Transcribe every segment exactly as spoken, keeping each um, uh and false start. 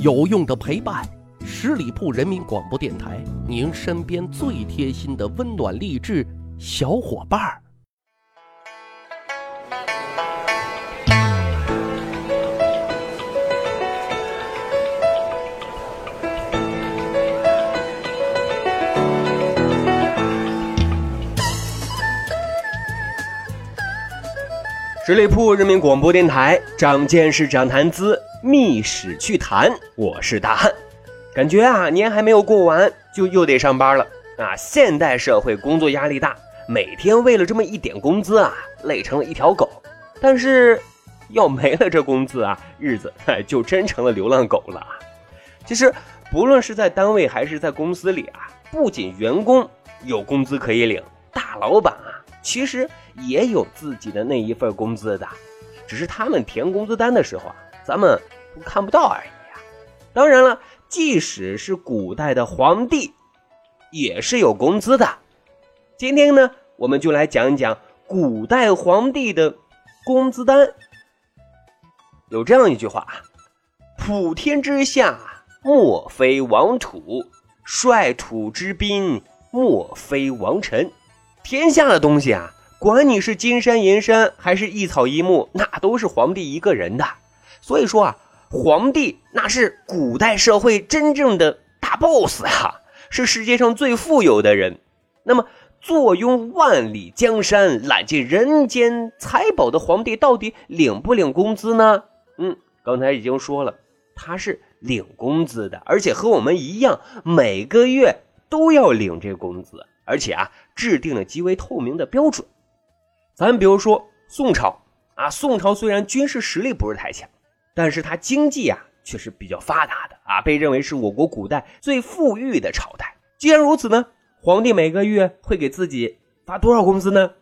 有用的陪伴，十里铺人民广播电台，您身边最贴心的温暖励志小伙伴儿。十里铺人民广播电台，长见识，长谈资，密史趣谈。我是大汉。感觉啊，年还没有过完就又得上班了啊！现代社会工作压力大，每天为了这么一点工资啊，累成了一条狗。但是要没了这工资啊，日子就真成了流浪狗了。其实不论是在单位还是在公司里啊，不仅员工有工资可以领，大老板啊其实也有自己的那一份工资的，只是他们填工资单的时候啊，咱们看不到而已啊。当然了，即使是古代的皇帝也是有工资的。今天呢，我们就来讲一讲古代皇帝的工资单。有这样一句话啊：普天之下莫非王土，率土之滨莫非王臣。天下的东西啊，管你是金山银山还是一草一木，那都是皇帝一个人的。所以说啊，皇帝那是古代社会真正的大 boss 啊，是世界上最富有的人。那么坐拥万里江山，揽尽人间财宝的皇帝到底领不领工资呢？嗯，刚才已经说了，他是领工资的，而且和我们一样，每个月都要领这工资。而且啊，制定了极为透明的标准。咱比如说宋朝啊，宋朝虽然军事实力不是太强，但是它经济啊却是比较发达的啊，被认为是我国古代最富裕的朝代。既然如此呢，皇帝每个月会给自己发多少工资呢？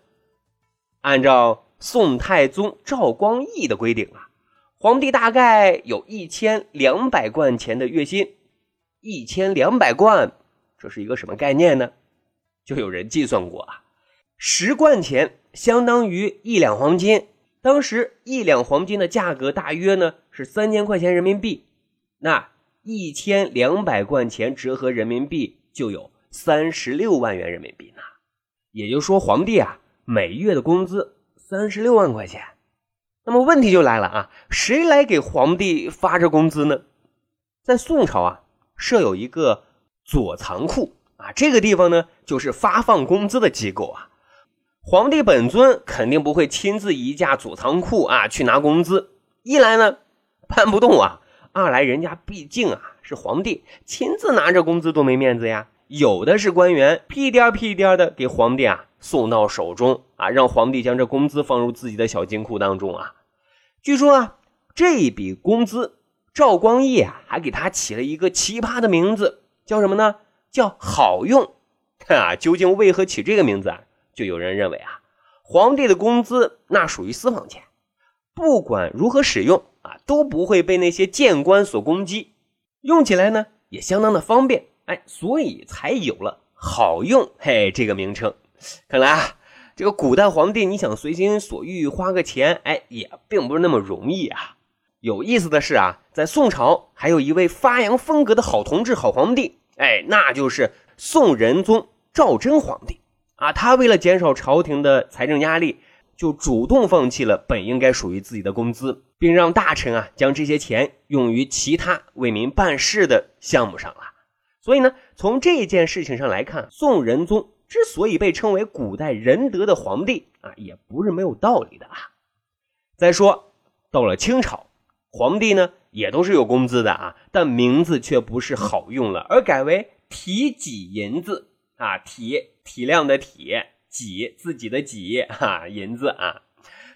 按照宋太宗赵光义的规定啊，皇帝大概有一千两百贯钱的月薪。一千两百贯，这是一个什么概念呢？就有人计算过啊，十贯钱相当于一两黄金。当时一两黄金的价格大约呢是三千块钱人民币，那一千两百贯钱折合人民币就有三十六万元人民币呢。也就是说，皇帝啊每月的工资三十六万块钱。那么问题就来了啊，谁来给皇帝发这工资呢？在宋朝啊，设有一个左藏库。啊，这个地方呢就是发放工资的机构啊。皇帝本尊肯定不会亲自移驾左藏库啊去拿工资，一来呢搬不动啊，二来人家毕竟啊是皇帝，亲自拿着工资多没面子呀。有的是官员屁颠屁颠的给皇帝啊送到手中啊，让皇帝将这工资放入自己的小金库当中啊。据说啊，这一笔工资赵光义啊还给他起了一个奇葩的名字，叫什么呢？叫好用啊。究竟为何起这个名字啊？就有人认为啊，皇帝的工资那属于私房钱，不管如何使用啊，都不会被那些谏官所攻击，用起来呢也相当的方便，哎，所以才有了好用嘿这个名称。看来啊，这个古代皇帝你想随心所欲花个钱，哎，也并不是那么容易啊。有意思的是啊，在宋朝还有一位发扬风格的好同志、好皇帝，哎，那就是宋仁宗赵祯皇帝啊。他为了减少朝廷的财政压力，就主动放弃了本应该属于自己的工资，并让大臣啊将这些钱用于其他为民办事的项目上了。所以呢，从这件事情上来看，宋仁宗之所以被称为古代仁德的皇帝啊，也不是没有道理的啊。再说到了清朝，皇帝呢也都是有工资的啊，但名字却不是好用了，而改为体己银子啊，体体量的体，己自己的己啊，银子啊。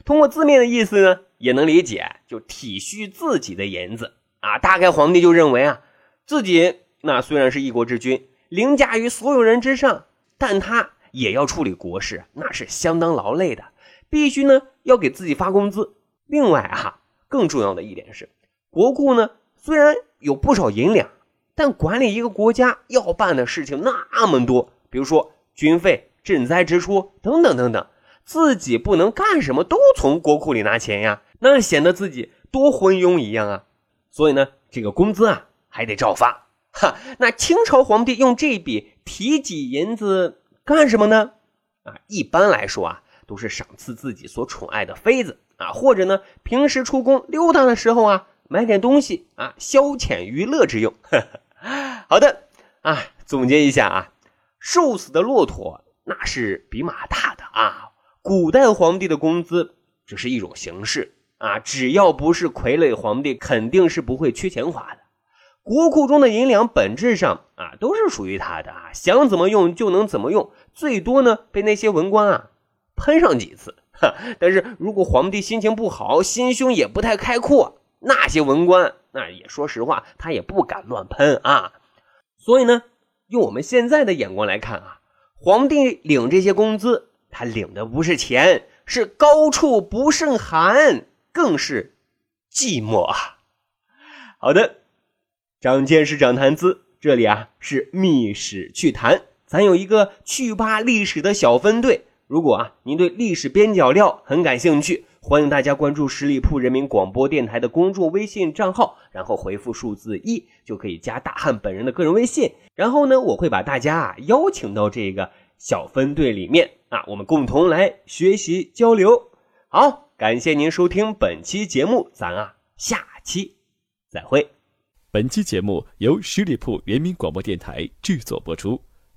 通过字面的意思呢，也能理解，就体恤自己的银子啊。大概皇帝就认为啊，自己那虽然是一国之君，凌驾于所有人之上，但他也要处理国事，那是相当劳累的，必须呢要给自己发工资。另外啊，更重要的一点是，国库呢虽然有不少银两，但管理一个国家要办的事情那么多，比如说军费、赈灾支出等等等等，自己不能干什么都从国库里拿钱呀，那显得自己多昏庸一样啊。所以呢，这个工资啊还得照发。哈，那清朝皇帝用这笔提己银子干什么呢？啊，一般来说啊，都是赏赐自己所宠爱的妃子啊，或者呢，平时出宫溜达的时候啊，买点东西啊，消遣娱乐之用。呵呵，好的啊，总结一下啊，瘦死的骆驼那是比马大的啊。古代皇帝的工资只是一种形式啊，只要不是傀儡皇帝，肯定是不会缺钱花的。国库中的银两本质上啊都是属于他的啊，想怎么用就能怎么用，最多呢被那些文官啊喷上几次。但是如果皇帝心情不好，心胸也不太开阔，那些文官那也说实话他也不敢乱喷啊。所以呢，用我们现在的眼光来看啊，皇帝领这些工资，他领的不是钱，是高处不胜寒，更是寂寞啊。好的，长见识长谈资，这里啊是秘史趣谈，咱有一个趣吧历史的小分队。如果啊您对历史边角料很感兴趣，欢迎大家关注十里铺人民广播电台的公众微信账号，然后回复数字一就可以加大汉本人的个人微信，然后呢我会把大家啊邀请到这个小分队里面啊，我们共同来学习交流。好，感谢您收听本期节目，咱啊下期再会。本期节目由十里铺人民广播电台制作播出。